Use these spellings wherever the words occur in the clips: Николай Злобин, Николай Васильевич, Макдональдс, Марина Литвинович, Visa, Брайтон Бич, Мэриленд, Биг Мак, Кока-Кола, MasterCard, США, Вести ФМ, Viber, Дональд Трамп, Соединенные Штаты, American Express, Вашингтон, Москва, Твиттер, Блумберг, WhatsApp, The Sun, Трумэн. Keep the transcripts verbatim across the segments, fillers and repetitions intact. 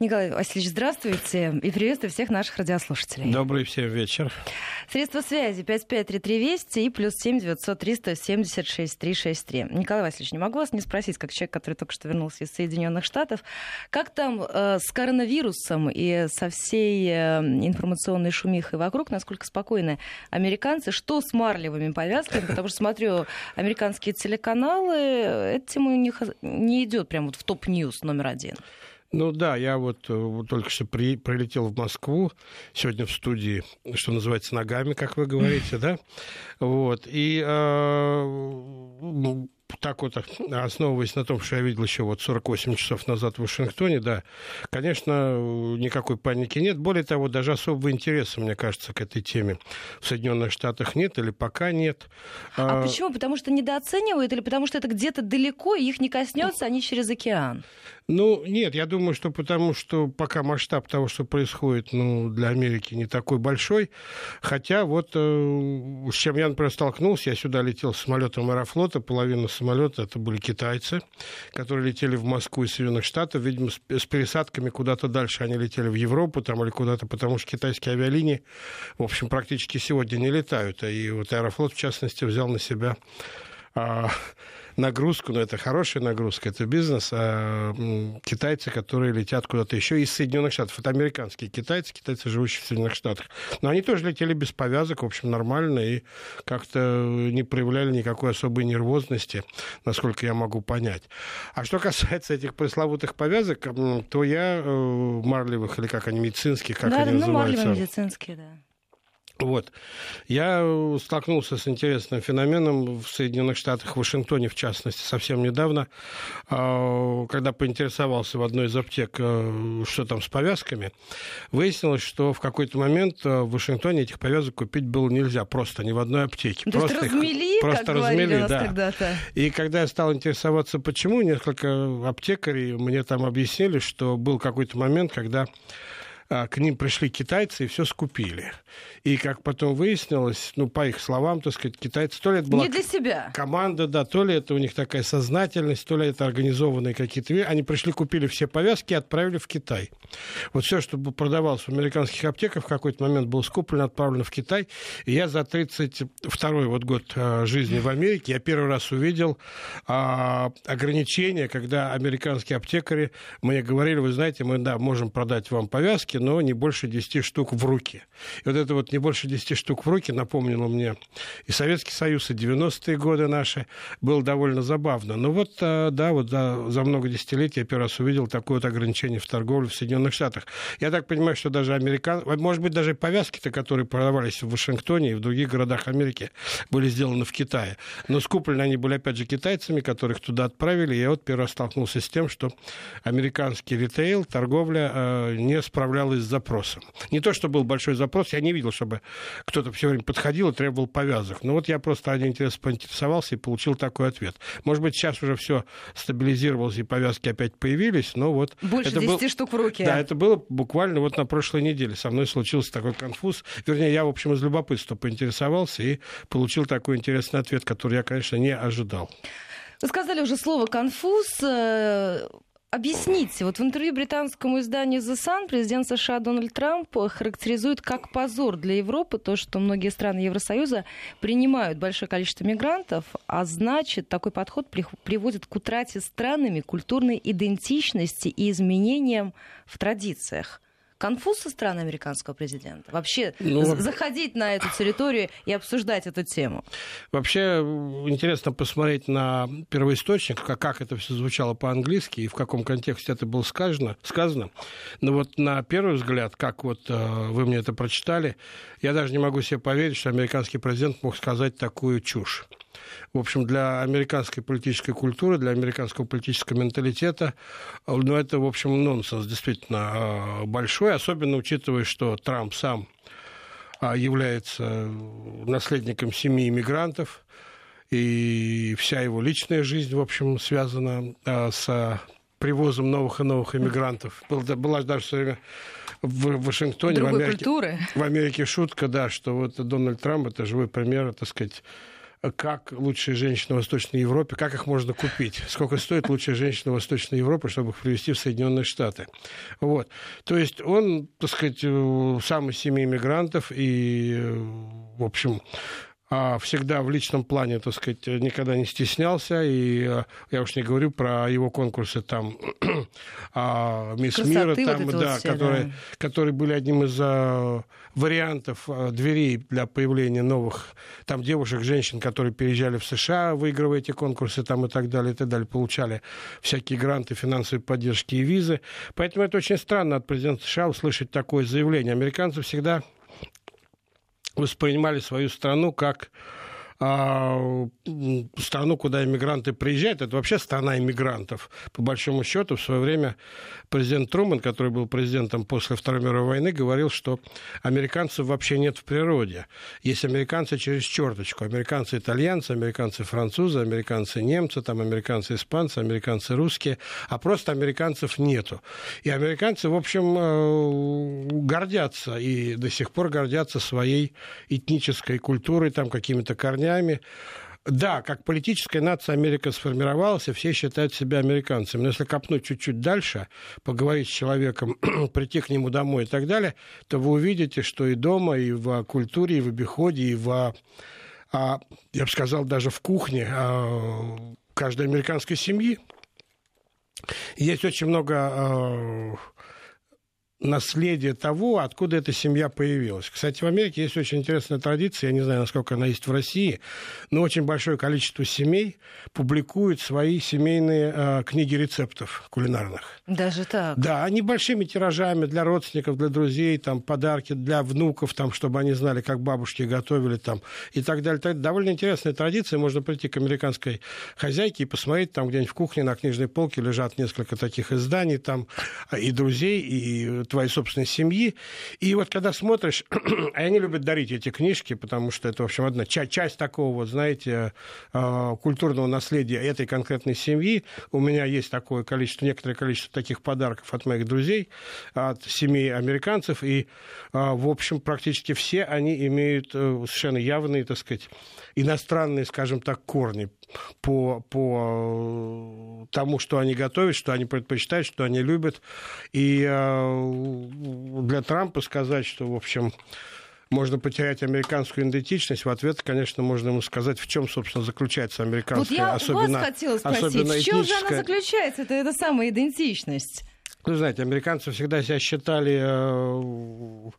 Николай Васильевич, здравствуйте и приветствую всех наших радиослушателей. Добрый всем вечер. Средства связи пять пять три три двести и плюс семь девятьсот триста семьдесят шесть триста шестьдесят три. Николай Васильевич, не могу вас не спросить, как человек, который только что вернулся из Соединенных Штатов, как там э, с коронавирусом и со всей э, информационной шумихой вокруг, насколько спокойны американцы, что с марлевыми повязками, потому что смотрю американские телеканалы, эта тема у них не идет прямо вот в топ-ньюс номер один. Ну да, я вот только что при, прилетел в Москву, сегодня в студии, что называется, ногами, как вы говорите, да, вот, и э, так вот, основываясь на том, что я видел еще вот сорок восемь часов назад в Вашингтоне, да, конечно, никакой паники нет, более того, даже особого интереса, мне кажется, к этой теме в Соединенных Штатах нет или пока нет. А, а почему? Потому что недооценивают или потому что это где-то далеко, и их не коснется, они через океан? Ну, нет, я думаю, что потому что пока масштаб того, что происходит, ну, для Америки не такой большой. Хотя вот э, с чем я, например, столкнулся, я сюда летел с самолетом Аэрофлота, половина самолета это были китайцы, которые летели в Москву из Соединенных Штатов, видимо, с, с пересадками куда-то дальше они летели в Европу там или куда-то, потому что китайские авиалинии, в общем, практически сегодня не летают. И вот Аэрофлот, в частности, взял на себя... А, нагрузку, но это хорошая нагрузка, это бизнес, а китайцы, которые летят куда-то еще из Соединенных Штатов, это американские китайцы, китайцы, живущие в Соединенных Штатах, но они тоже летели без повязок, в общем, нормально, и как-то не проявляли никакой особой нервозности, насколько я могу понять. А что касается этих пресловутых повязок, то я марлевых, или как они, медицинских, как да, они ну, называются? Марлевые, медицинские, да. Вот. Я столкнулся с интересным феноменом в Соединенных Штатах, в Вашингтоне, в частности, совсем недавно, когда поинтересовался в одной из аптек, что там с повязками. Выяснилось, что в какой-то момент в Вашингтоне этих повязок купить было нельзя, просто ни в одной аптеке. То просто размели, их, просто как размели, да. Когда-то. И когда я стал интересоваться, почему, несколько аптекарей мне там объяснили, что был какой-то момент, когда... к ним пришли китайцы и все скупили. И, как потом выяснилось, ну, по их словам, так сказать, китайцы, то ли это была не для себя команда, да, то ли это у них такая сознательность, то ли это организованные какие-то... Они пришли, купили все повязки и отправили в Китай. Вот все, что продавалось в американских аптеках, в какой-то момент было скуплено, отправлено в Китай. И я за тридцать второй вот год жизни в Америке, я первый раз увидел а, ограничения, когда американские аптекари мне говорили, вы знаете, мы, да, можем продать вам повязки, но не больше десяти штук в руки. И вот это вот не больше десяти штук в руки напомнило мне и Советский Союз, и девяностые годы наши. Было довольно забавно. Но вот, да, вот за, за много десятилетий я первый раз увидел такое вот ограничение в торговле в Соединенных Штатах. Я так понимаю, что даже американцы... Может быть, даже повязки-то, которые продавались в Вашингтоне и в других городах Америки, были сделаны в Китае. Но скуплены они были, опять же, китайцами, которых туда отправили. И я вот первый раз столкнулся с тем, что американский ритейл, торговля э, не справлялась с запросом. Не то, что был большой запрос, я не видел, чтобы кто-то все время подходил и требовал повязок. Но вот я просто ради интереса поинтересовался и получил такой ответ. Может быть, сейчас уже все стабилизировалось и повязки опять появились, но вот... Больше это десяти был... штук в руки. Да, это было буквально вот на прошлой неделе. Со мной случился такой конфуз. Вернее, я, в общем, из любопытства поинтересовался и получил такой интересный ответ, который я, конечно, не ожидал. Вы сказали уже слово «конфуз». Объясните, вот в интервью британскому изданию The Sun президент США Дональд Трамп характеризует как позор для Европы то, что многие страны Евросоюза принимают большое количество мигрантов, а значит, такой подход приводит к утрате странами культурной идентичности и изменениям в традициях. Конфуз со стороны американского президента? Вообще ну, заходить на эту территорию и обсуждать эту тему? Вообще интересно посмотреть на первоисточник, как это все звучало по-английски и в каком контексте это было сказано. сказано. Но вот на первый взгляд, как вот э, вы мне это прочитали, я даже не могу себе поверить, что американский президент мог сказать такую чушь. В общем, для американской политической культуры, для американского политического менталитета, ну, это, в общем, нонсенс действительно большой, особенно учитывая, что Трамп сам является наследником семьи иммигрантов, и вся его личная жизнь, в общем, связана с привозом новых и новых иммигрантов. Была даже все время... В Вашингтоне, в Америке, в Америке шутка, да, что вот Дональд Трамп – это живой пример, так сказать, как лучшие женщины в Восточной Европе, как их можно купить, сколько стоит лучшие женщины в Восточной Европе, чтобы их привезти в Соединенные Штаты. Вот. То есть он, так сказать, сам из семьи мигрантов и, в общем, всегда в личном плане, так сказать, никогда не стеснялся. И я уж не говорю про его конкурсы там «Мисс Мира», там, вот да, вот все, которые, да. которые были одним из а, вариантов а, дверей для появления новых там девушек, женщин, которые переезжали в США, выигрывая эти конкурсы там, и так далее, и так далее, получали всякие гранты, финансовые поддержки и визы. Поэтому это очень странно от президента США услышать такое заявление. Американцы всегда воспринимали свою страну как а, страну, куда иммигранты приезжают. Это вообще страна иммигрантов. По большому счету, в свое время президент Трумэн, который был президентом после Второй мировой войны, говорил, что американцев вообще нет в природе. Есть американцы через черточку. Американцы итальянцы, американцы французы, американцы немцы, там, американцы испанцы, американцы русские. А просто американцев нету. И американцы, в общем, гордятся и до сих пор гордятся своей этнической культурой, там, какими-то корнями. Да, как политическая нация Америка сформировалась, и все считают себя американцами. Но если копнуть чуть-чуть дальше, поговорить с человеком, прийти к нему домой и так далее, то вы увидите, что и дома, и в культуре, и в обиходе, и в, а, я бы сказал, даже в кухне а, каждой американской семьи есть очень много... А, наследие того, откуда эта семья появилась. Кстати, в Америке есть очень интересная традиция, я не знаю, насколько она есть в России, но очень большое количество семей публикуют свои семейные э, книги рецептов кулинарных. Даже так? Да, они большими тиражами для родственников, для друзей, там, подарки для внуков, там, чтобы они знали, как бабушки готовили там, и так далее. Это довольно интересная традиция. Можно прийти к американской хозяйке и посмотреть, там где-нибудь в кухне на книжной полке лежат несколько таких изданий, там, и друзей, и твоей собственной семьи. И вот когда смотришь, а они любят дарить эти книжки, потому что это, в общем, одна часть, часть такого, вот, знаете, культурного наследия этой конкретной семьи. У меня есть такое количество, некоторое количество таких подарков от моих друзей, от семей американцев, и, в общем, практически все они имеют совершенно явные, так сказать, иностранные, скажем так, корни по, по тому, что они готовят, что они предпочитают, что они любят. И для Трампа сказать, что, в общем, можно потерять американскую идентичность, в ответ, конечно, можно ему сказать, в чем, собственно, заключается американская, вот я особенно, вас хотела спросить, особенно этническая. В чем же она заключается, это, это самая идентичность? Вы знаете, американцы всегда себя считали э,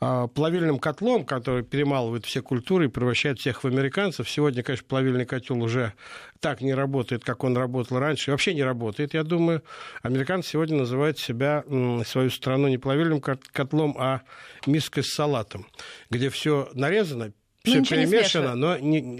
э, плавильным котлом, который перемалывает все культуры и превращает всех в американцев. Сегодня, конечно, плавильный котел уже так не работает, как он работал раньше. И вообще не работает, я думаю. Американцы сегодня называют себя, э, свою страну не плавильным котлом, а миской с салатом, где все нарезано, все перемешано, но не,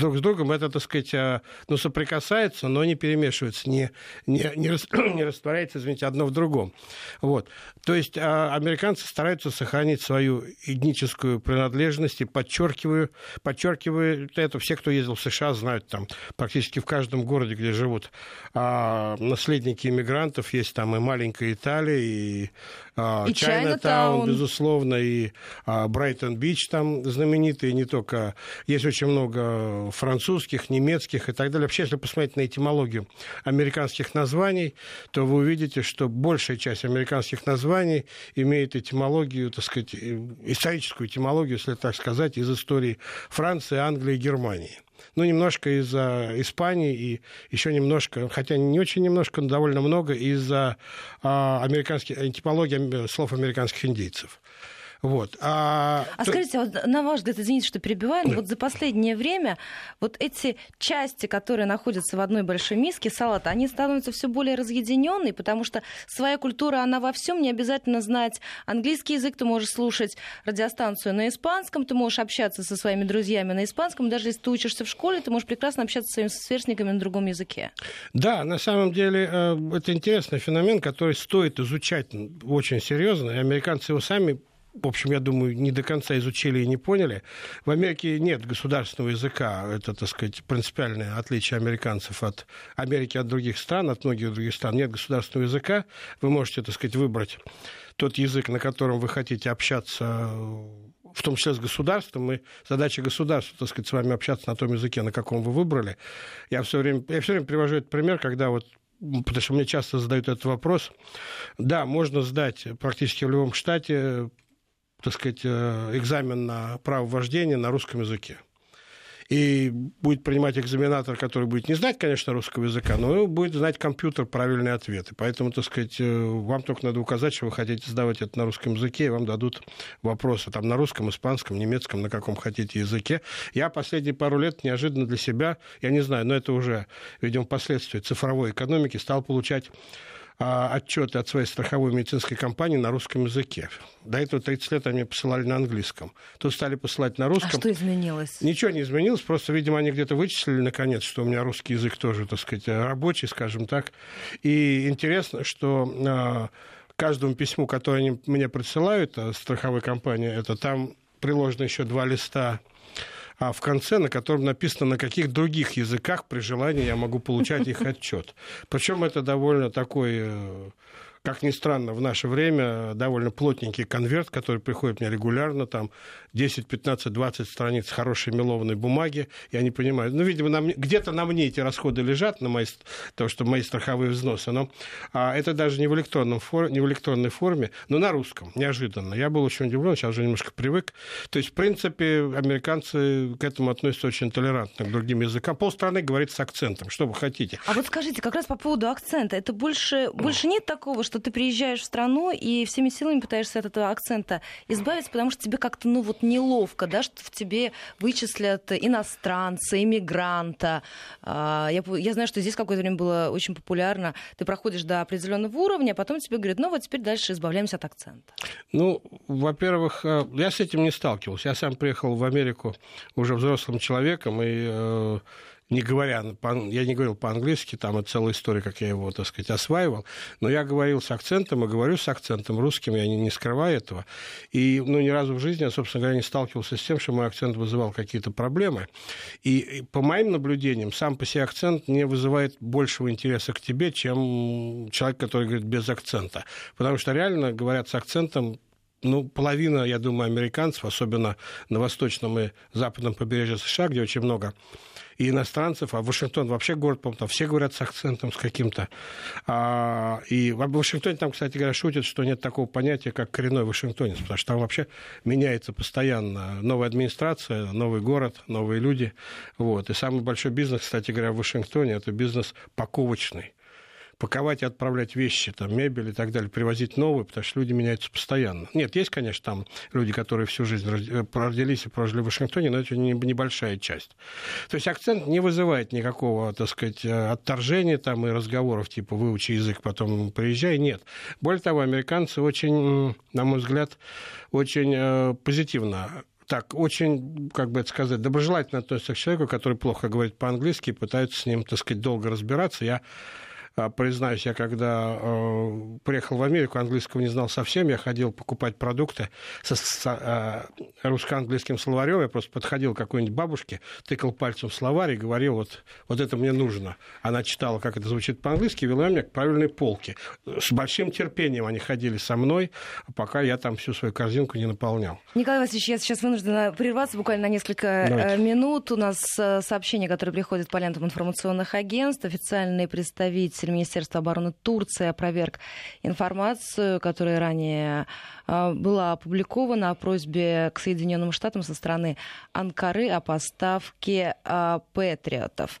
друг с другом это, так сказать, ну, соприкасается, но не перемешивается, не, не, не, рас, не растворяется, извините, одно в другом. Вот. То есть американцы стараются сохранить свою этническую принадлежность, и подчеркиваю, подчеркиваю это, все, кто ездил в США, знают, там практически в каждом городе, где живут а, наследники иммигрантов, есть там и маленькая Италия, и а, Чайна Таун, безусловно, и а, Брайтон Бич там знаменитый, и не только. Есть очень много французских, немецких и так далее. Вообще, если посмотреть на этимологию американских названий, то вы увидите, что большая часть американских названий имеет этимологию, так сказать, историческую этимологию, если так сказать, из истории Франции, Англии и Германии. Ну, немножко из-за Испании и еще немножко, хотя не очень немножко, но довольно много из-за американских, этимологии слов американских индейцев. Вот. А, а то... скажите, вот, на ваш взгляд, извините, что перебиваем, да. Вот за последнее время вот эти части, которые находятся в одной большой миске салата, они становятся все более разъединенными, потому что своя культура, она во всем, не обязательно знать английский язык, ты можешь слушать радиостанцию на испанском, ты можешь общаться со своими друзьями на испанском, даже если ты учишься в школе, ты можешь прекрасно общаться со своими сверстниками на другом языке. Да, на самом деле это интересный феномен, который стоит изучать очень серьезно, и американцы его сами, в общем, я думаю, не до конца изучили и не поняли. В Америке нет государственного языка. Это, так сказать, принципиальное отличие американцев от Америки, от других стран, от многих других стран. Нет государственного языка. Вы можете, так сказать, выбрать тот язык, на котором вы хотите общаться в том числе с государством, и задача государства, так сказать, с вами общаться на том языке, на каком вы выбрали. Я все время, я все время привожу этот пример, когда вот, потому что мне часто задают этот вопрос. Да, можно сдать практически в любом штате, так сказать, экзамен на право вождения на русском языке. И будет принимать экзаменатор, который будет не знать, конечно, русского языка, но будет знать компьютер правильные ответы. Поэтому, так сказать, вам только надо указать, что вы хотите сдавать это на русском языке, и вам дадут вопросы там на русском, испанском, немецком, на каком хотите языке. Я последние пару лет неожиданно для себя, я не знаю, но это уже, видимо, последствия цифровой экономики, стал получать отчеты от своей страховой медицинской компании на русском языке. До этого тридцать лет они посылали на английском. Тут стали посылать на русском. А что изменилось? Ничего не изменилось, просто, видимо, они где-то вычислили, наконец, что у меня русский язык тоже, так сказать, рабочий, скажем так. И интересно, что каждому письму, которое они мне присылают, страховой компании, это там приложено еще два листа, а в конце, на котором написано, на каких других языках при желании я могу получать их отчет. Причем это довольно такой, как ни странно, в наше время довольно плотненький конверт, который приходит мне регулярно, там десять, пятнадцать, двадцать страниц хорошей мелованной бумаги, я не понимаю. Ну, видимо, на мне, где-то на мне эти расходы лежат, на мои, то, что мои страховые взносы, но а это даже не в, электронном фор, не в электронной форме, но на русском, неожиданно. Я был очень удивлен, сейчас уже немножко привык. То есть, в принципе, американцы к этому относятся очень толерантно, к другим языкам. Полстраны говорит с акцентом, что вы хотите. А вот скажите, как раз по поводу акцента, это больше, больше нет такого, что ты приезжаешь в страну и всеми силами пытаешься от этого акцента избавиться, потому что тебе как-то, ну, вот неловко, да, что в тебе вычислят иностранца, иммигранта. Я, я знаю, что здесь какое-то время было очень популярно. Ты проходишь до определенного уровня, а потом тебе говорят, ну, вот теперь дальше избавляемся от акцента. Ну, во-первых, я с этим не сталкивался. Я сам приехал в Америку уже взрослым человеком, и... Не говоря, я не говорил по-английски, там это целая история, как я его, так сказать, осваивал, но я говорил с акцентом и говорю с акцентом русским, я не, не скрываю этого. И, ну, ни разу в жизни я, собственно говоря, не сталкивался с тем, что мой акцент вызывал какие-то проблемы. И, и по моим наблюдениям, сам по себе акцент не вызывает большего интереса к тебе, чем человек, который говорит без акцента. Потому что реально говорят с акцентом. Ну, половина, я думаю, американцев, особенно на восточном и западном побережье США, где очень много и иностранцев, а Вашингтон вообще город, по-моему, там все говорят с акцентом с каким-то. А, и в Вашингтоне там, кстати говоря, шутят, что нет такого понятия, как коренной вашингтонец, потому что там вообще меняется постоянно новая администрация, новый город, новые люди. Вот. И самый большой бизнес, кстати говоря, в Вашингтоне, это бизнес паковочный. Паковать и отправлять вещи, там, мебель и так далее, привозить новые, потому что люди меняются постоянно. Нет, есть, конечно, там люди, которые всю жизнь родились и прожили в Вашингтоне, но это небольшая часть. То есть акцент не вызывает никакого, так сказать, отторжения там, и разговоров, типа «выучи язык, потом приезжай». Нет. Более того, американцы очень, на мой взгляд, очень позитивно, так, очень, как бы это сказать, доброжелательно относятся к человеку, который плохо говорит по-английски и пытаются с ним, так сказать, долго разбираться. Я признаюсь, я когда э, приехал в Америку, английского не знал совсем. Я ходил покупать продукты со, со э, русско-английским словарем. Я просто подходил к какой-нибудь бабушке, тыкал пальцем в словарь и говорил, вот, вот это мне нужно. Она читала, как это звучит по-английски, вела меня к правильной полке. С большим терпением они ходили со мной, пока я там всю свою корзинку не наполнял. Николай Васильевич, я сейчас вынуждена прерваться буквально на несколько Давайте. минут. У нас сообщения, которые приходят по лентам информационных агентств, официальные представители Министерства обороны Турции опроверг информацию, которая ранее была опубликована о просьбе к Соединенным Штатам со стороны Анкары о поставке патриотов.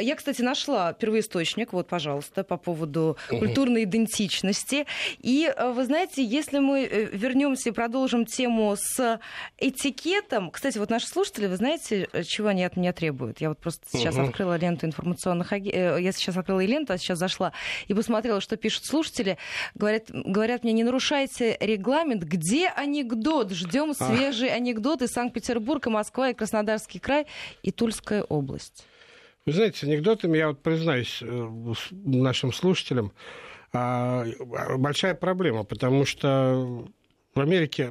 Я, кстати, нашла первоисточник, вот, пожалуйста, по поводу культурной идентичности. И, вы знаете, если мы вернемся и продолжим тему с этикетом, кстати, вот наши слушатели, вы знаете, чего они от меня требуют? Я вот просто сейчас угу. открыла ленту информационных агентств, я сейчас открыла и ленту, а сейчас зашла и посмотрела, что пишут слушатели. Говорят, говорят мне, не нарушайте регламент. Где анекдот? Ждем свежий а. анекдот из Санкт-Петербурга, Москва, и Краснодарский край, и Тульская область. Вы знаете, с анекдотами, я вот признаюсь нашим слушателям, большая проблема, потому что в Америке,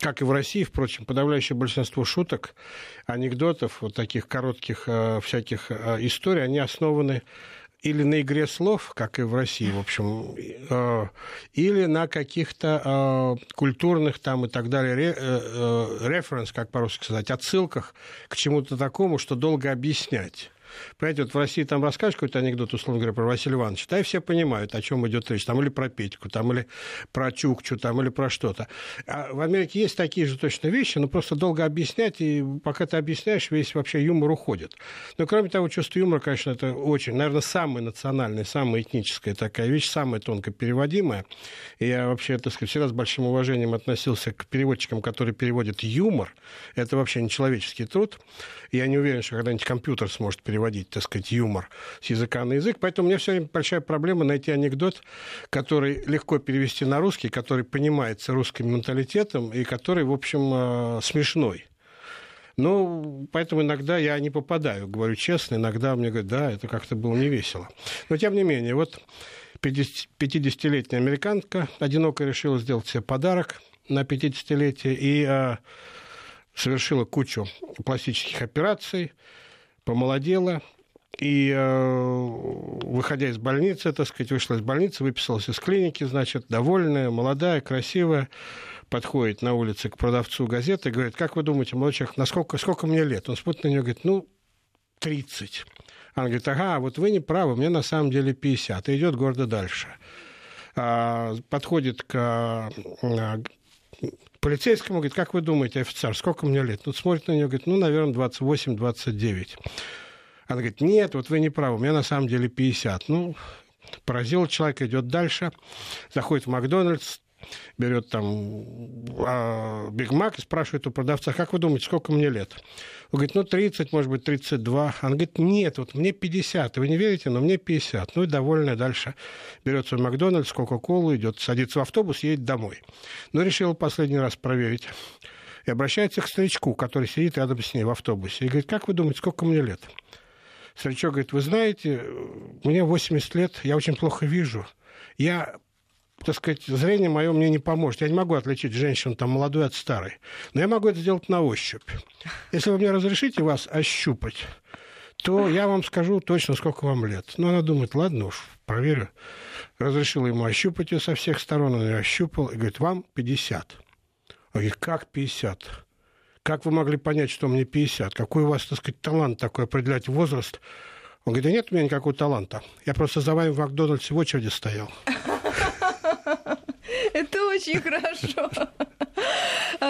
как и в России, впрочем, подавляющее большинство шуток, анекдотов, вот таких коротких всяких историй, они основаны или на игре слов, как и в России, в общем, или на каких-то культурных там и так далее референс, как по-русски сказать, отсылках к чему-то такому, что долго объяснять. Понимаете, вот в России там расскажешь какой-то анекдот, условно говоря, про Василия Ивановича, да, и все понимают, о чем идет речь, там или про Петьку, там или про Чукчу, там или про что-то. А в Америке есть такие же точно вещи, но просто долго объяснять, и пока ты объясняешь, весь вообще юмор уходит. Но, кроме того, чувство юмора, конечно, это очень, наверное, самая национальная, самая этническая такая вещь, самая тонко переводимая. И я вообще, так сказать, всегда с большим уважением относился к переводчикам, которые переводят юмор. Это вообще нечеловеческий труд. Я не уверен, что когда-нибудь компьютер сможет переводить Переводить, так сказать, юмор с языка на язык. Поэтому у меня все время большая проблема найти анекдот, который легко перевести на русский, который понимается русским менталитетом и который, в общем, смешной. Ну, поэтому иногда я не попадаю, говорю честно. Иногда мне говорят, да, это как-то было невесело. Но, тем не менее, вот пятидесятилетняя американка одиноко решила сделать себе подарок на пятидесятилетие и совершила кучу пластических операций, помолодела, и, э, выходя из больницы, так сказать, вышла из больницы, выписалась из клиники, значит, довольная, молодая, красивая, подходит на улице к продавцу газеты и говорит: как вы думаете, молодой человек, насколько, сколько мне лет? Он смотрит на нее и говорит: ну, тридцать. Она говорит: ага, вот вы не правы, мне на самом деле пятьдесят. И идет гордо дальше. А, подходит к... А, полицейскому, говорит: как вы думаете, офицер, сколько мне лет? Тут смотрит на нее, говорит: ну, наверное, двадцать восемь двадцать девять. Она говорит: нет, вот вы не правы, у меня на самом деле пятьдесят. Ну, поразил человек, идет дальше, заходит в Макдональдс, берет там Биг Мак и спрашивает у продавца: как вы думаете, сколько мне лет? Он говорит: ну, тридцать, может быть, тридцать два. Она говорит: нет, вот мне пятьдесят, вы не верите, но мне пятьдесят. Ну и довольная дальше берет свой Макдональдс, Кока-Колу, идет, садится в автобус, едет домой. Но решила последний раз проверить. И обращается к старичку, который сидит рядом с ней в автобусе. И говорит: как вы думаете, сколько мне лет? Старичок говорит: вы знаете, мне восемьдесят лет, я очень плохо вижу. Я... так сказать, зрение мое мне не поможет. Я не могу отличить женщину там молодую от старой. Но я могу это сделать на ощупь. Если вы мне разрешите вас ощупать, то я вам скажу точно, сколько вам лет. Ну, она думает: ладно уж, проверю. Разрешила ему ощупать ее со всех сторон. Он ее ощупал и говорит: вам пятьдесят. Он говорит: как пятьдесят? Как вы могли понять, что мне пятьдесят? Какой у вас, так сказать, талант такой определять возраст? Он говорит: да нет у меня никакого таланта. Я просто за вами в Макдональдсе в очереди стоял. Это очень хорошо.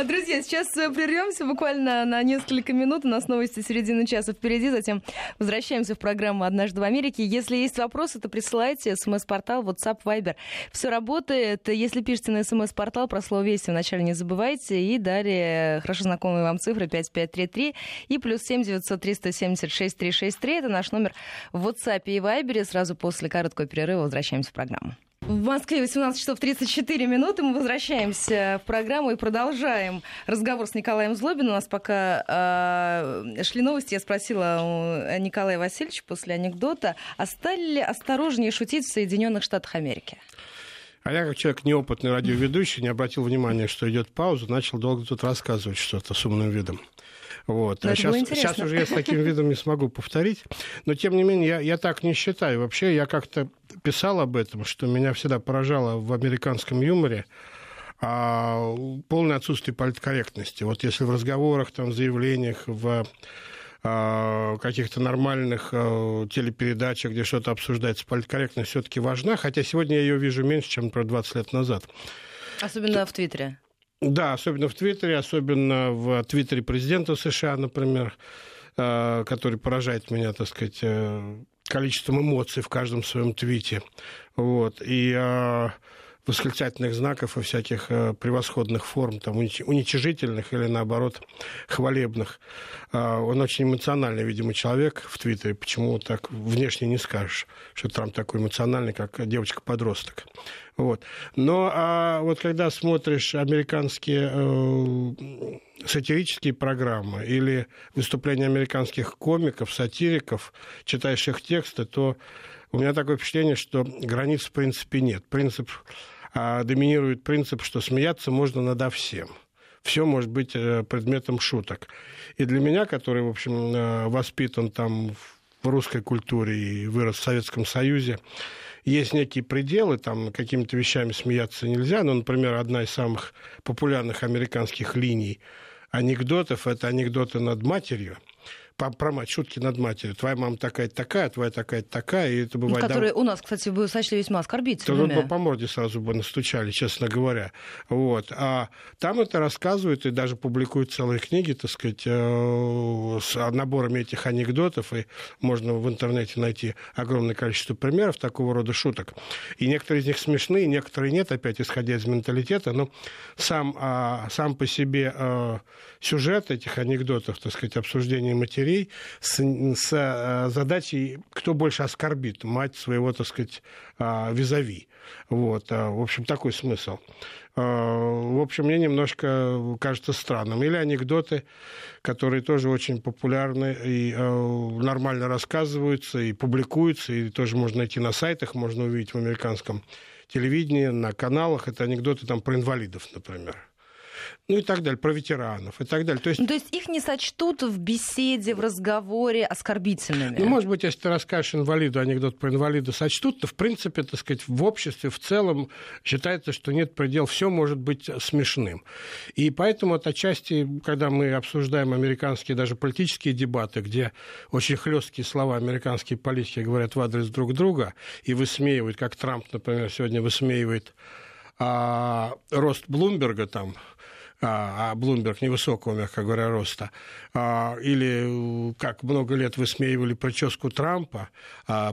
Друзья, сейчас прервемся буквально на несколько минут. У нас новости середины часа впереди. Затем возвращаемся в программу «Однажды в Америке». Если есть вопросы, то присылайте смс-портал, WhatsApp, Viber. Все работает. Если пишете на смс-портал, про слово «Вести» вначале не забывайте. И далее хорошо знакомые вам цифры пять пять три три и плюс семь девятьсот триста семьдесят шесть триста шестьдесят три. Это наш номер в WhatsApp и Viber. Сразу после короткого перерыва возвращаемся в программу. В Москве восемнадцать часов тридцать четыре минуты. Мы возвращаемся в программу и продолжаем разговор с Николаем Злобиным. У нас пока э, шли новости. Я спросила у Николая Васильевича после анекдота, а стали ли осторожнее шутить в Соединенных Штатах Америки? А я, как человек неопытный радиоведущий, не обратил внимания, что идет пауза, начал долго тут рассказывать что-то с умным видом. Вот. А сейчас, сейчас уже я с таким видом не смогу повторить. Но, тем не менее, я, я так не считаю. Вообще, я как-то писал об этом, что меня всегда поражало в американском юморе а, полное отсутствие политкорректности. Вот если в разговорах, там, в заявлениях, в а, каких-то нормальных а, телепередачах, где что-то обсуждается, политкорректность все-таки важна, хотя сегодня я ее вижу меньше, чем, например, двадцать лет назад. Особенно Т- в Твиттере. Да, особенно в Твиттере, особенно в Твиттере президента США, например, который поражает меня, так сказать, количеством эмоций в каждом своем твите. Вот. И восклицательных знаков и всяких превосходных форм, там, уничижительных или, наоборот, хвалебных. Он очень эмоциональный, видимо, человек в Твиттере. Почему так внешне не скажешь, что Трамп такой эмоциональный, как девочка-подросток. Вот. Но а вот когда смотришь американские э, сатирические программы или выступления американских комиков, сатириков, читаешь их тексты, то у меня такое впечатление, что границ в принципе нет. Принцип а, доминирует принцип, что смеяться можно надо всем. Все может быть предметом шуток. И для меня, который, в общем, воспитан там в русской культуре и вырос в Советском Союзе. Есть некие пределы, там какими-то вещами смеяться нельзя. Но, например, одна из самых популярных американских линий анекдотов – это анекдоты над матерью. Про мать, шутки над матерью. Твоя мама такая-то такая, твоя такая-то такая. И это бывает, ну, которые да... у нас, кстати, бы сочли весьма оскорбительными. По морде сразу бы настучали, честно говоря. Вот. А там это рассказывают и даже публикуют целые книги, так сказать, с наборами этих анекдотов. И можно в интернете найти огромное количество примеров такого рода шуток. И некоторые из них смешные, некоторые нет, опять исходя из менталитета. Но сам, сам по себе сюжет этих анекдотов, так сказать, обсуждение материала, С, с задачей, кто больше оскорбит мать своего, так сказать, визави. Вот. В общем, такой смысл. В общем, мне немножко кажется странным. Или анекдоты, которые тоже очень популярны и нормально рассказываются, и публикуются, и тоже можно найти на сайтах, можно увидеть в американском телевидении, на каналах. Это анекдоты там про инвалидов, например. Ну и так далее, про ветеранов и так далее. То есть, ну, то есть их не сочтут в беседе, в разговоре оскорбительными? Ну, может быть, если ты расскажешь инвалиду анекдот про инвалида, сочтут, то, в принципе, так сказать, в обществе в целом считается, что нет предела, все может быть смешным. И поэтому это отчасти, когда мы обсуждаем американские даже политические дебаты, где очень хлесткие слова американские политики говорят в адрес друг друга и высмеивают, как Трамп, например, сегодня высмеивает а, рост Блумберга там, а Bloomberg невысокого, мягко говоря, роста, или как много лет высмеивали прическу Трампа,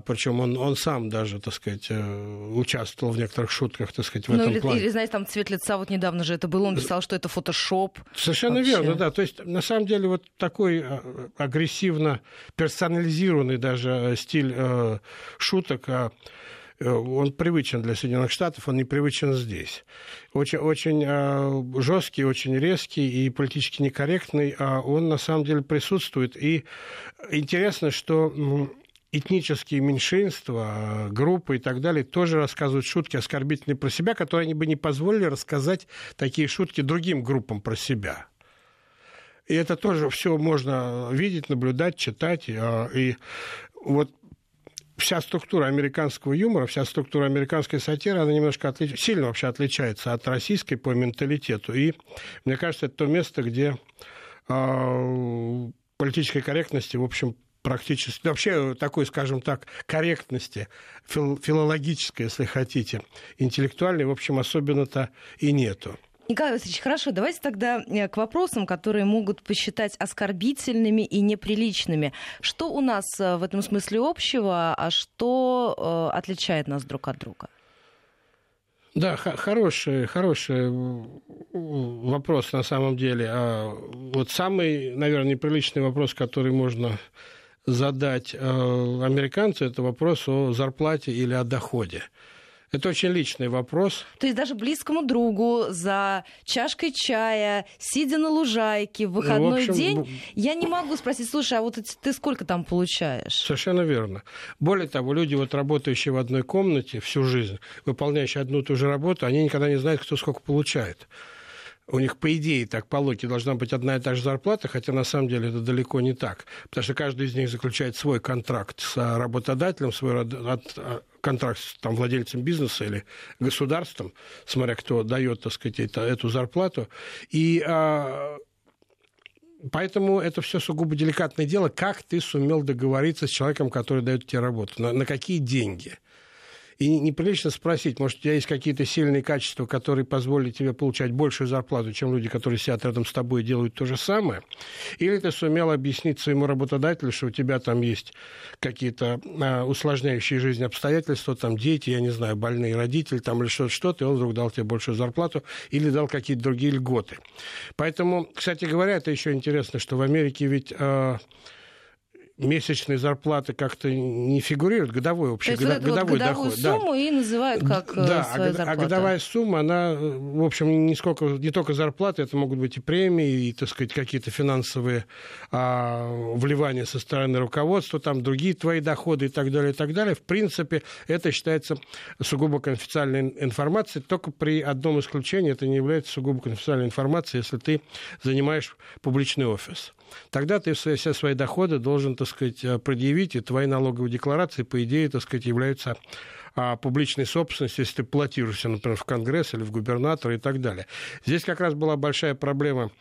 причем он, он сам даже, так сказать, участвовал в некоторых шутках, так сказать, в ну, этом или, плане. Или, знаете, там цвет лица, вот недавно же это было, он писал, что это фотошоп. Совершенно вообще. Верно, да, то есть, на самом деле, вот такой агрессивно персонализированный даже стиль э, шуток, он привычен для Соединенных Штатов, он не привычен здесь. Очень, очень жесткий, очень резкий и политически некорректный, он на самом деле присутствует. И интересно, что этнические меньшинства, группы и так далее тоже рассказывают шутки оскорбительные про себя, которые они бы не позволили рассказать такие шутки другим группам про себя. И это тоже все можно видеть, наблюдать, читать. И вот вся структура американского юмора, вся структура американской сатиры, она немножко отлич... сильно вообще отличается от российской по менталитету. И, мне кажется, это то место, где э, политической корректности, в общем, практически... Вообще такой, скажем так, корректности, фил... филологической, если хотите, интеллектуальной, в общем, особенно-то и нету. Николай Васильевич, хорошо, давайте тогда к вопросам, которые могут посчитать оскорбительными и неприличными. Что у нас в этом смысле общего, а что э, отличает нас друг от друга? Да, х- хороший, хороший вопрос на самом деле. А вот самый, наверное, неприличный вопрос, который можно задать э, американцу, это вопрос о зарплате или о доходе. Это очень личный вопрос. То есть даже близкому другу за чашкой чая, сидя на лужайке в выходной в общем, день, я не могу спросить, слушай, а вот ты сколько там получаешь? Совершенно верно. Более того, люди, вот, работающие в одной комнате всю жизнь, выполняющие одну и ту же работу, они никогда не знают, кто сколько получает. У них, по идее, так по логике должна быть одна и та же зарплата, хотя на самом деле это далеко не так, потому что каждый из них заключает свой контракт с работодателем, свой контракт с там, владельцем бизнеса или государством, смотря кто дает, так сказать, эту зарплату. И а, поэтому это все сугубо деликатное дело, как ты сумел договориться с человеком, который дает тебе работу, на, на какие деньги. И неприлично спросить, может, у тебя есть какие-то сильные качества, которые позволят тебе получать большую зарплату, чем люди, которые сидят рядом с тобой и делают то же самое? Или ты сумел объяснить своему работодателю, что у тебя там есть какие-то а, усложняющие жизнь обстоятельства, там дети, я не знаю, больные родители, там или что-то, и он вдруг дал тебе большую зарплату или дал какие-то другие льготы. Поэтому, кстати говоря, это еще интересно, что в Америке ведь... А, месячные зарплаты как-то не фигурируют, годовой общий, год, вот годовой вот доход. Сумму да. И называют как да, свою а, зарплату. А годовая сумма, она, в общем, не, сколько, не только зарплаты, это могут быть и премии, и, так сказать, какие-то финансовые а, вливания со стороны руководства, там другие твои доходы и так далее, и так далее. В принципе, это считается сугубо конфиденциальной информацией, только при одном исключении это не является сугубо конфиденциальной информацией, если ты занимаешь публичный офис. Тогда ты все свои доходы должен так сказать, предъявить, и твои налоговые декларации, по идее, так сказать, являются публичной собственностью, если ты платируешься, например, в Конгресс или в губернатора и так далее. Здесь как раз была большая проблема,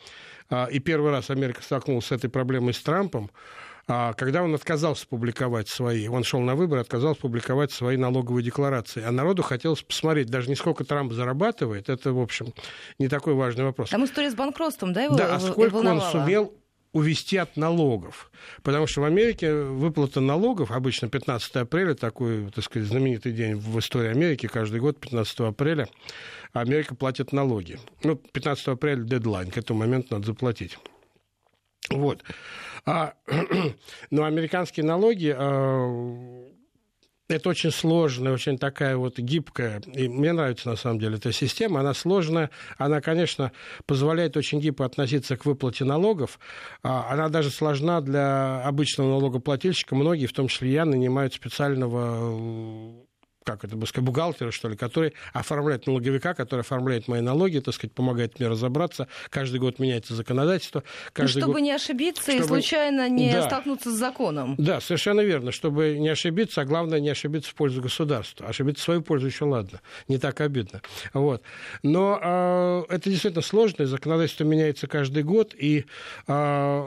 и первый раз Америка столкнулась с этой проблемой с Трампом, когда он отказался публиковать свои, он шел на выборы, отказался публиковать свои налоговые декларации. А народу хотелось посмотреть, даже не сколько Трамп зарабатывает, это, в общем, не такой важный вопрос. Там история с банкротством, да, его волновала? Да, а сколько он сумел увести от налогов. Потому что в Америке выплата налогов, обычно пятнадцатого апреля, такой, так сказать, знаменитый день в истории Америки, каждый год пятнадцатого апреля Америка платит налоги. Ну, пятнадцатого апреля дедлайн, к этому моменту надо заплатить. Вот. А, но американские налоги... А... Это очень сложная, очень такая вот гибкая, и мне нравится на самом деле эта система, она сложная, она, конечно, позволяет очень гибко относиться к выплате налогов, она даже сложна для обычного налогоплательщика, многие, в том числе я, нанимают специального... как это бы сказать, бухгалтера, что ли, который оформляет налоговика, который оформляет мои налоги, так сказать, помогает мне разобраться. Каждый год меняется законодательство. Каждый чтобы год... не ошибиться чтобы... и случайно не да. столкнуться с законом. Да, совершенно верно. Чтобы не ошибиться, а главное, не ошибиться в пользу государства. Ошибиться в свою пользу еще ладно. Не так обидно. Вот. Но а, это действительно сложно. Законодательство меняется каждый год. И... А,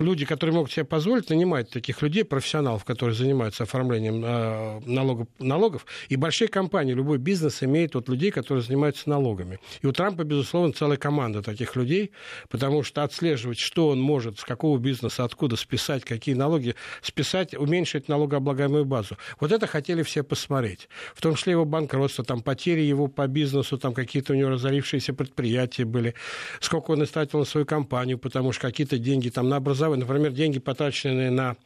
люди, которые могут себе позволить, нанимать таких людей, профессионалов, которые занимаются оформлением э, налогов, налогов. И большие компании, любой бизнес имеет вот людей, которые занимаются налогами. И у Трампа, безусловно, целая команда таких людей, потому что отслеживать, что он может, с какого бизнеса, откуда списать, какие налоги списать, уменьшить налогооблагаемую базу. Вот это хотели все посмотреть. В том числе его банкротство, там, потери его по бизнесу, там какие-то у него разорившиеся предприятия были, сколько он истратил на свою компанию, потому что какие-то деньги там на образование, например, деньги, потраченные на,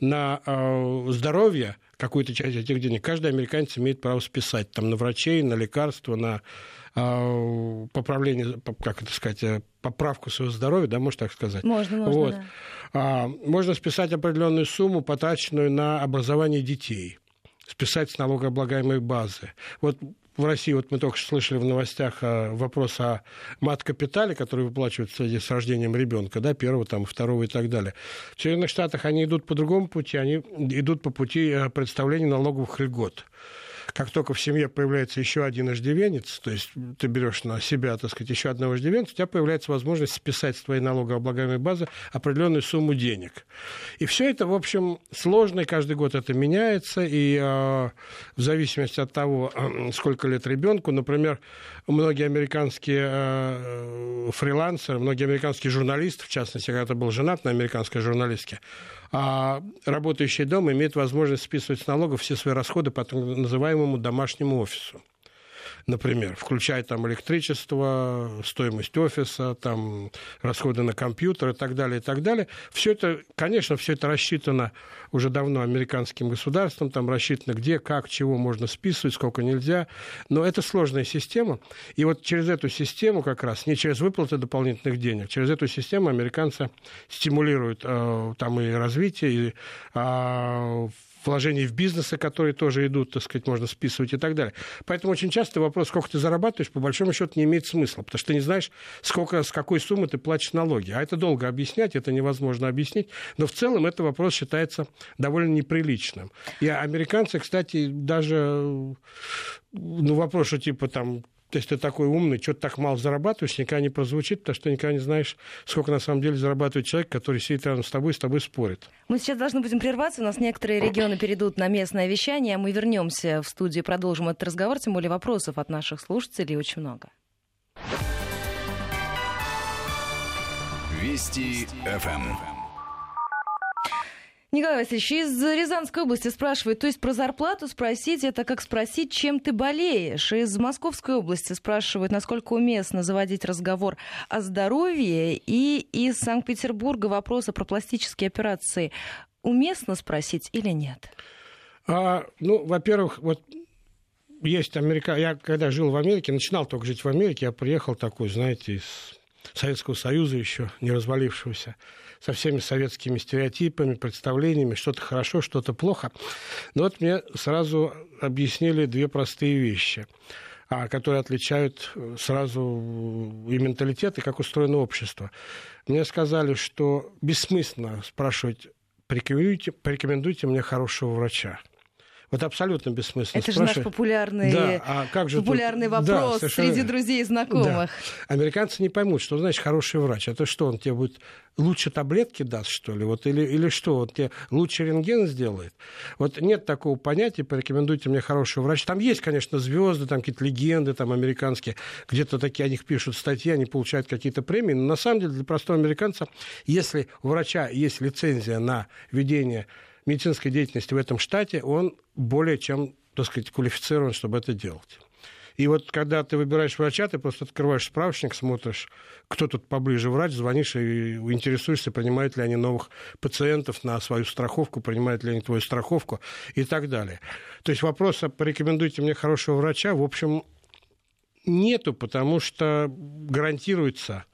на э, здоровье, какую-то часть этих денег, каждый американец имеет право списать там, на врачей, на лекарства, на э, поправление, как это сказать, поправку своего здоровья, да, можно так сказать? Можно, можно, вот. Да. А, можно списать определенную сумму, потраченную на образование детей, списать с налогооблагаемой базы. Вот в России, вот мы только что слышали в новостях вопрос о мат-капитале, который выплачивают в связи с рождением ребенка, да, первого, там, второго и так далее. В Соединенных Штатах они идут по другому пути, они идут по пути представления налоговых льгот. Как только в семье появляется еще один иждивенец, то есть ты берешь на себя, так сказать, еще одного иждивенца, у тебя появляется возможность списать с твоей налогооблагаемой базы определенную сумму денег. И все это, в общем, сложно, и каждый год это меняется, и э, в зависимости от того, э, сколько лет ребенку, например, многие американские э, фрилансеры, многие американские журналисты, в частности, когда-то был женат на американской журналистке, а работающий дома имеет возможность списывать с налогов все свои расходы по так называемому домашнему офису. Например, включая там электричество, стоимость офиса, там, расходы на компьютер и так далее, и так далее. Все это, конечно, все это рассчитано уже давно американским государством, там рассчитано где, как, чего можно списывать, сколько нельзя. Но это сложная система. И вот через эту систему как раз, не через выплаты дополнительных денег, через эту систему американцы стимулируют э, там и развитие, и э, вложения в бизнесы, которые тоже идут, так сказать, можно списывать и так далее. Поэтому очень часто вопрос, сколько ты зарабатываешь, по большому счету не имеет смысла, потому что ты не знаешь, сколько, с какой суммы ты платишь налоги. А это долго объяснять, это невозможно объяснить, но в целом этот вопрос считается довольно неприличным. И американцы, кстати, даже, ну, вопрос, что типа там... То есть ты такой умный, что-то так мало зарабатываешь, никогда не прозвучит, потому что никогда не знаешь, сколько на самом деле зарабатывает человек, который сидит рядом с тобой и с тобой спорит. Мы сейчас должны будем прерваться, у нас некоторые регионы перейдут на местное вещание, а мы вернемся в студию и продолжим этот разговор, тем более вопросов от наших слушателей очень много. Вести ФМ. Николай Васильевич, из Рязанской области спрашивают, то есть про зарплату спросить, это как спросить, чем ты болеешь. Из Московской области спрашивают, насколько уместно заводить разговор о здоровье. И из Санкт-Петербурга вопросы про пластические операции. Уместно спросить или нет? А, ну, во-первых, вот... есть Америка... Я когда жил в Америке, начинал только жить в Америке, я приехал такой, знаете, из Советского Союза еще не развалившегося, со всеми советскими стереотипами, представлениями, что-то хорошо, что-то плохо. Но вот мне сразу объяснили две простые вещи, которые отличают сразу и менталитет, и как устроено общество. Мне сказали, что бессмысленно спрашивать порекомендуйте, порекомендуйте мне хорошего врача. Вот абсолютно бессмысленно. Это спрашивать. Же наш популярный, да, а как же популярный тут... вопрос, да, совершенно... среди друзей и знакомых. Да. Американцы не поймут, что значит хороший врач. Это что, он тебе будет лучше таблетки даст, что ли? Вот, или, или что, он тебе лучше рентген сделает? Вот нет такого понятия, порекомендуйте мне хорошего врача. Там есть, конечно, звезды, там какие-то легенды там, американские, где-то такие о них пишут статьи, они получают какие-то премии. Но на самом деле для простого американца, если у врача есть лицензия на ведение медицинской деятельности в этом штате, он более чем, так сказать, квалифицирован, чтобы это делать. И вот когда ты выбираешь врача, ты просто открываешь справочник, смотришь, кто тут поближе врач, звонишь и интересуешься, принимают ли они новых пациентов на свою страховку, принимают ли они твою страховку и так далее. То есть вопрос, порекомендуйте мне хорошего врача, в общем, нету, потому что гарантируется...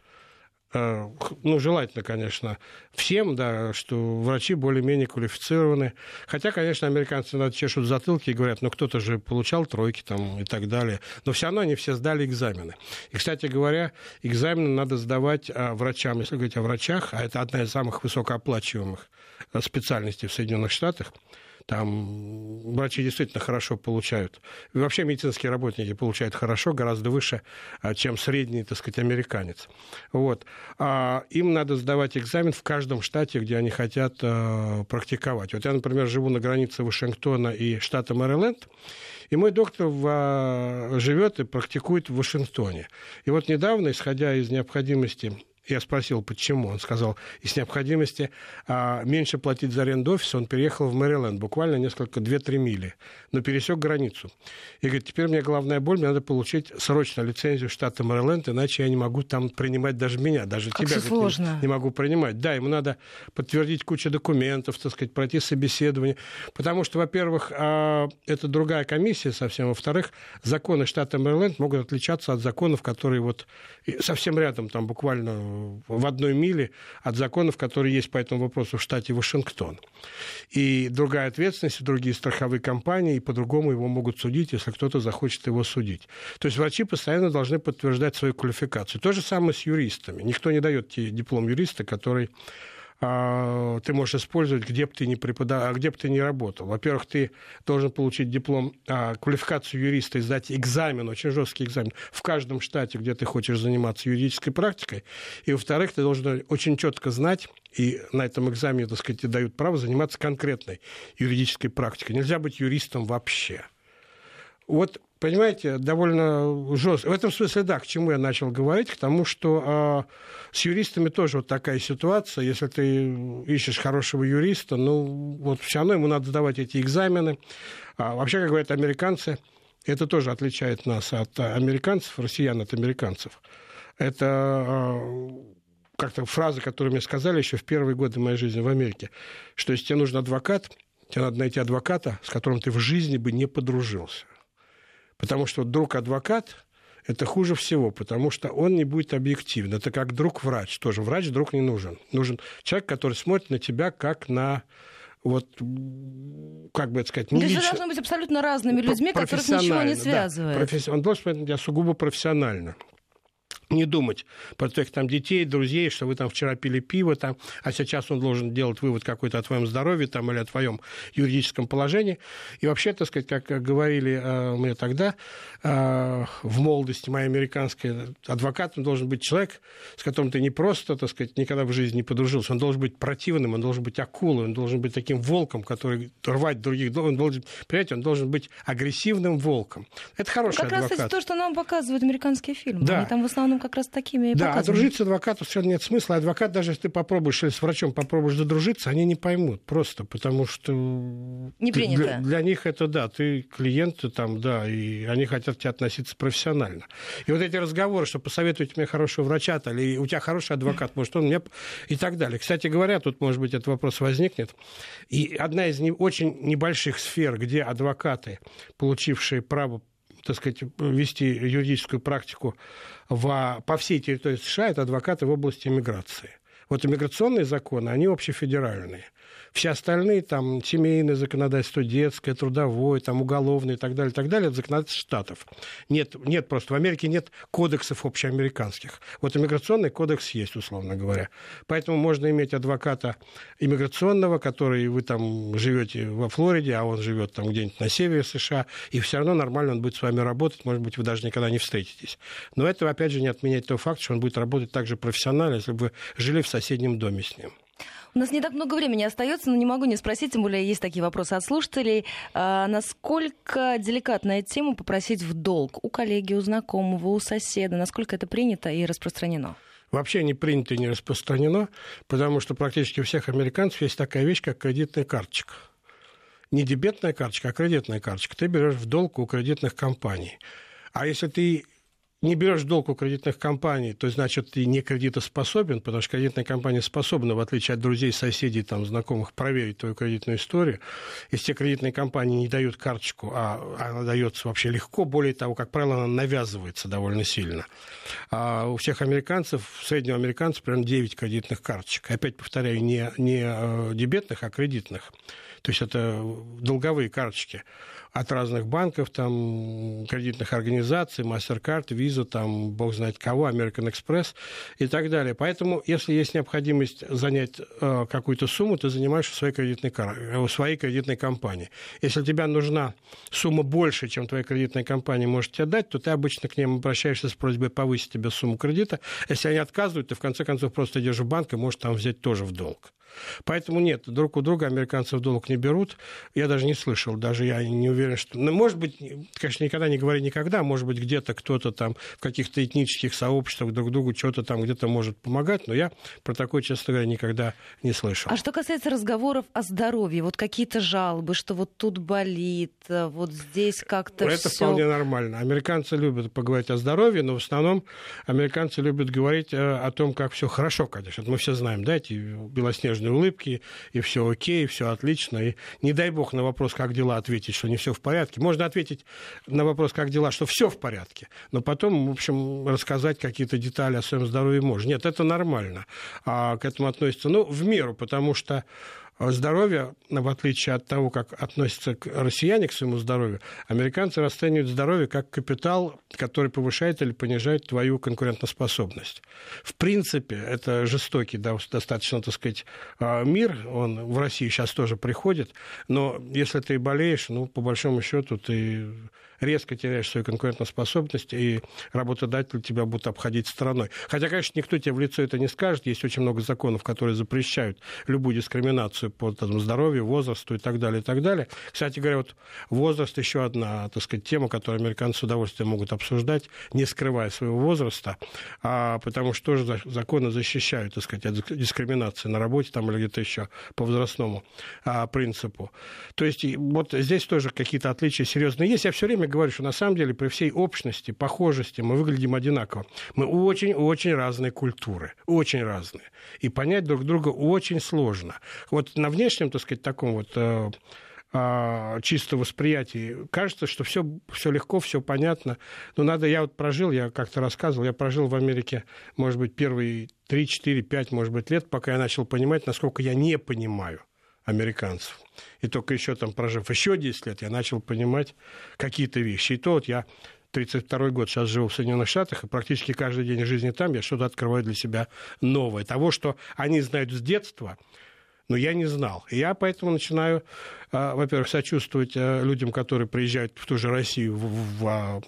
Ну, желательно, конечно, всем, да, что врачи более-менее квалифицированы. Хотя, конечно, американцы иногда чешут затылки и говорят, ну, кто-то же получал тройки там и так далее. Но все равно они все сдали экзамены. И, кстати говоря, экзамены надо сдавать врачам. Если говорить о врачах, а это одна из самых высокооплачиваемых специальностей в Соединенных Штатах, там врачи действительно хорошо получают. И вообще медицинские работники получают хорошо, гораздо выше, чем средний, так сказать, американец. Вот. А им надо сдавать экзамен в каждом штате, где они хотят э, практиковать. Вот я, например, живу на границе Вашингтона и штата Мэриленд, и мой доктор в, живет и практикует в Вашингтоне. И вот недавно, исходя из необходимости... Я спросил, почему. Он сказал, из необходимости а, меньше платить за аренду офиса, он переехал в Мэриленд, буквально несколько, две-три мили, но пересек границу. И говорит, теперь мне головная боль, мне надо получить срочно лицензию штата Мэриленд, иначе я не могу там принимать даже меня, даже как тебя. Говорит, не, не могу принимать. Да, ему надо подтвердить кучу документов, так сказать, пройти собеседование, потому что, во-первых, а, это другая комиссия совсем, во-вторых, законы штата Мэриленд могут отличаться от законов, которые вот совсем рядом, там буквально в одной миле от законов, которые есть по этому вопросу в штате Вашингтон. И другая ответственность, другие страховые компании, и по-другому его могут судить, если кто-то захочет его судить. То есть врачи постоянно должны подтверждать свою квалификацию. То же самое с юристами. Никто не дает тебе диплом юриста, который а, ты можешь использовать, где бы ты ни преподав... а где бы ты ни работал. Во-первых, ты должен получить диплом, а, квалификацию юриста и сдать экзамен, очень жесткий экзамен, в каждом штате, где ты хочешь заниматься юридической практикой. И, во-вторых, ты должен очень четко знать, и на этом экзамене, так сказать, тебе дают право заниматься конкретной юридической практикой. Нельзя быть юристом вообще. Вот, понимаете, довольно жестко. В этом смысле, да, к чему я начал говорить? К тому, что э, с юристами тоже вот такая ситуация. Если ты ищешь хорошего юриста, ну, вот все равно ему надо сдавать эти экзамены. А вообще, как говорят американцы, это тоже отличает нас от американцев, россиян от американцев. Это... Э, как-то фраза, которую мне сказали еще в первые годы моей жизни в Америке, что если тебе нужен адвокат, тебе надо найти адвоката, с которым ты в жизни бы не подружился. Потому что друг-адвокат – это хуже всего, потому что он не будет объективен. Это как друг-врач тоже. Врач друг не нужен. Нужен человек, который смотрит на тебя как на... Вот, как бы это сказать, не лично. То есть вы должны быть абсолютно разными людьми, которых ничего не связывает. Да, професс... Он должен смотреть на тебя сугубо профессионально. Не думать про твоих там детей, друзей, что вы там вчера пили пиво, там, а сейчас он должен делать вывод какой-то о твоем здоровье там, или о твоем юридическом положении. И вообще, так сказать, как говорили э, мне тогда, э, в молодости моей американской, адвокатом должен быть человек, с которым ты не просто, так сказать, никогда в жизни не подружился, он должен быть противным, он должен быть акулой, он должен быть таким волком, который рвать других, он должен, понимаете, он должен быть агрессивным волком. Это хороший как адвокат. Как раз то, что нам показывают американские фильмы. Да. Они там в основном как раз такими и да, показывают. А дружить с адвокатом совершенно нет смысла. Адвокат, даже если ты попробуешь, или с врачом попробуешь задружиться, они не поймут просто, потому что... Не принято. Для, для них это, да, ты клиент, ты там, да, и они хотят к тебе относиться профессионально. И вот эти разговоры, что посоветуйте мне хорошего врача, или у тебя хороший адвокат, может, он мне... И так далее. Кстати говоря, тут, может быть, этот вопрос возникнет. И одна из не, очень небольших сфер, где адвокаты, получившие право, так сказать, вести юридическую практику в, по всей территории США, это адвокаты в области иммиграции. Вот иммиграционные законы, они общефедеральные. Все остальные, там, семейное законодательство, детское, трудовое, там, уголовное и так далее, и так далее, это законодательство штатов. Нет, нет просто, в Америке нет кодексов общеамериканских. Вот иммиграционный кодекс есть, условно говоря. Поэтому можно иметь адвоката иммиграционного, который вы там живете во Флориде, а он живет там где-нибудь на севере США, и все равно нормально он будет с вами работать, может быть, вы даже никогда не встретитесь. Но это, опять же, не отменяет того факта, что он будет работать так же профессионально, если бы вы жили в соседнем доме с ним. У нас не так много времени остается, но не могу не спросить, тем более есть такие вопросы от слушателей. А насколько деликатная тема попросить в долг у коллеги, у знакомого, у соседа? Насколько это принято и распространено? Вообще не принято и не распространено, потому что практически у всех американцев есть такая вещь, как кредитная карточка. Не дебетная карточка, а кредитная карточка. Ты берешь в долг у кредитных компаний. А если ты не берешь долг у кредитных компаний, то, значит, ты не кредитоспособен, потому что кредитные компании способны, в отличие от друзей, соседей, там, знакомых, проверить твою кредитную историю. Если те кредитные компании не дают карточку, а она дается вообще легко, более того, как правило, она навязывается довольно сильно. А у всех американцев, у среднего американца, примерно девять кредитных карточек. Опять повторяю, не, не дебетных, а кредитных. То есть это долговые карточки от разных банков, там, кредитных организаций, MasterCard, Visa, там, бог знает кого, American Express и так далее. Поэтому, если есть необходимость занять э, какую-то сумму, ты занимаешь у своей кредитной, у своей кредитной компании. Если тебе нужна сумма больше, чем твоя кредитная компания может тебе дать, то ты обычно к ним обращаешься с просьбой повысить тебе сумму кредита. Если они отказывают, ты, в конце концов, просто идешь в банк и можешь там взять тоже в долг. Поэтому нет, друг у друга американцев долг не берут. Я даже не слышал, даже я не уверен, что... Ну, может быть, конечно, никогда не говори никогда, может быть, где-то кто-то там в каких-то этнических сообществах друг другу что-то там где-то может помогать, но я про такое, честно говоря, никогда не слышал. А что касается разговоров о здоровье, вот какие-то жалобы, что вот тут болит, вот здесь как-то все... Это вполне нормально. Американцы любят поговорить о здоровье, но в основном американцы любят говорить о том, как все хорошо, конечно. Мы все знаем, да, эти белоснежные улыбки, и все окей, все отлично. И не дай бог на вопрос, как дела, ответить, что не все в порядке. Можно ответить на вопрос, как дела, что все в порядке, но потом, в общем, рассказать какие-то детали о своем здоровье можно. Нет, это нормально. А к этому относится, ну, в меру, потому что здоровье, в отличие от того, как относятся россияне к своему здоровью, американцы расценивают здоровье как капитал, который повышает или понижает твою конкурентоспособность. В принципе, это жестокий, да, достаточно, так сказать, мир, он в России сейчас тоже приходит, но если ты болеешь, ну, по большому счету, ты резко теряешь свою конкурентоспособность, и работодатели тебя будут обходить стороной. Хотя, конечно, никто тебе в лицо это не скажет. Есть очень много законов, которые запрещают любую дискриминацию по там, здоровью, возрасту и так далее, и так далее. Кстати говоря, вот возраст еще одна, так сказать, тема, которую американцы с удовольствием могут обсуждать, не скрывая своего возраста, а потому что тоже законы защищают, так сказать, от дискриминации на работе там, или где-то еще по возрастному а, принципу. То есть вот здесь тоже какие-то отличия серьезные есть. Я все время говорю, что на самом деле при всей общности, похожести мы выглядим одинаково. Мы очень-очень разные культуры, очень разные. И понять друг друга очень сложно. Вот на внешнем, так сказать, таком вот э, э, чистом восприятии кажется, что все, все легко, все понятно. Но надо, я вот прожил, я как-то рассказывал, я прожил в Америке, может быть, первые три, четыре, пять, может быть, лет, пока я начал понимать, насколько я не понимаю американцев. И только еще там, прожив еще десять лет, я начал понимать какие-то вещи. И то вот я тридцать второй год сейчас живу в Соединенных Штатах, и практически каждый день жизни там я что-то открываю для себя новое. Того, что они знают с детства, но я не знал. И я поэтому начинаю, во-первых, сочувствовать людям, которые приезжают в ту же Россию в, в, в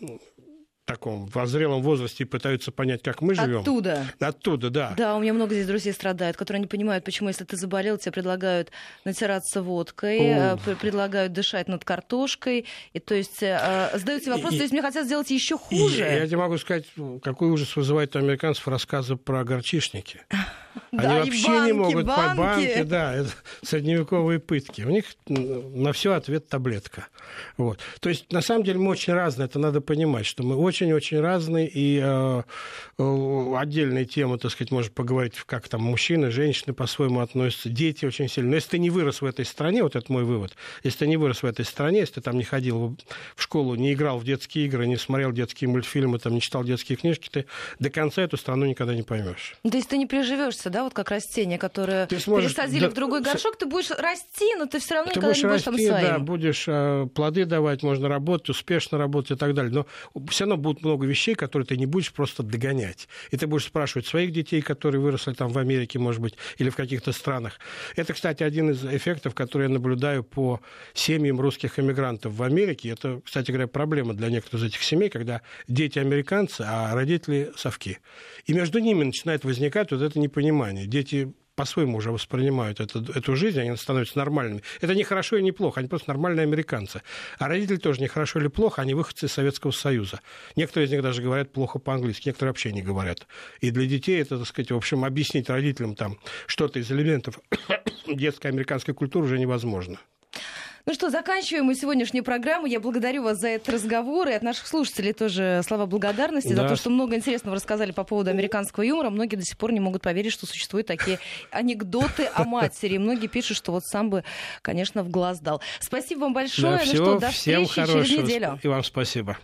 таком в зрелом возрасте и пытаются понять, как мы живем. Оттуда. Оттуда, да. Да, у меня много здесь друзей страдают, которые не понимают, почему, если ты заболел, тебе предлагают натираться водкой, О. предлагают дышать над картошкой. И, то есть э, задаются вопрос, и, то есть мне хотят сделать еще хуже. И, я тебе могу сказать, какой ужас вызывает у американцев рассказы про горчишники. Они да, вообще банки, не могут банки. По банке, да, это средневековые пытки. У них на все ответ таблетка. Вот. То есть, на самом деле, мы очень разные, это надо понимать, что мы очень-очень разные, и э, э, отдельная тема, так сказать, может поговорить, как там мужчины, женщины по-своему относятся, дети очень сильно. Но если ты не вырос в этой стране, вот это мой вывод, если ты не вырос в этой стране, если ты там не ходил в школу, не играл в детские игры, не смотрел детские мультфильмы, там, не читал детские книжки, ты до конца эту страну никогда не поймешь. То есть ты не приживешься, да, вот как растение, которое сможешь, пересадили да, в другой горшок, ты будешь расти, но ты все равно ты никогда будешь не будешь расти, там своим. Да, будешь э, плоды давать, можно работать, успешно работать и так далее. Но все равно будет много вещей, которые ты не будешь просто догонять. И ты будешь спрашивать своих детей, которые выросли там в Америке, может быть, или в каких-то странах. Это, кстати, один из эффектов, которые я наблюдаю по семьям русских эмигрантов в Америке. Это, кстати говоря, проблема для некоторых из этих семей, когда дети американцы, а родители совки. И между ними начинает возникать вот это непонимание. Дети по-своему уже воспринимают эту, эту жизнь, они становятся нормальными. Это не хорошо и не плохо, они просто нормальные американцы. А родители тоже не хорошо или плохо, они выходцы из Советского Союза. Некоторые из них даже говорят плохо по-английски, некоторые вообще не говорят. И для детей это, так сказать, в общем, объяснить родителям там что-то из элементов детской американской культуры уже невозможно. Ну что, заканчиваем мы сегодняшнюю программу. Я благодарю вас за этот разговор. И от наших слушателей тоже слова благодарности да. за то, что много интересного рассказали по поводу американского юмора. Многие до сих пор не могут поверить, что существуют такие анекдоты о матери. Многие пишут, что вот сам бы, конечно, в глаз дал. Спасибо вам большое. Да, ну всего, что, до встречи через неделю. И вам спасибо.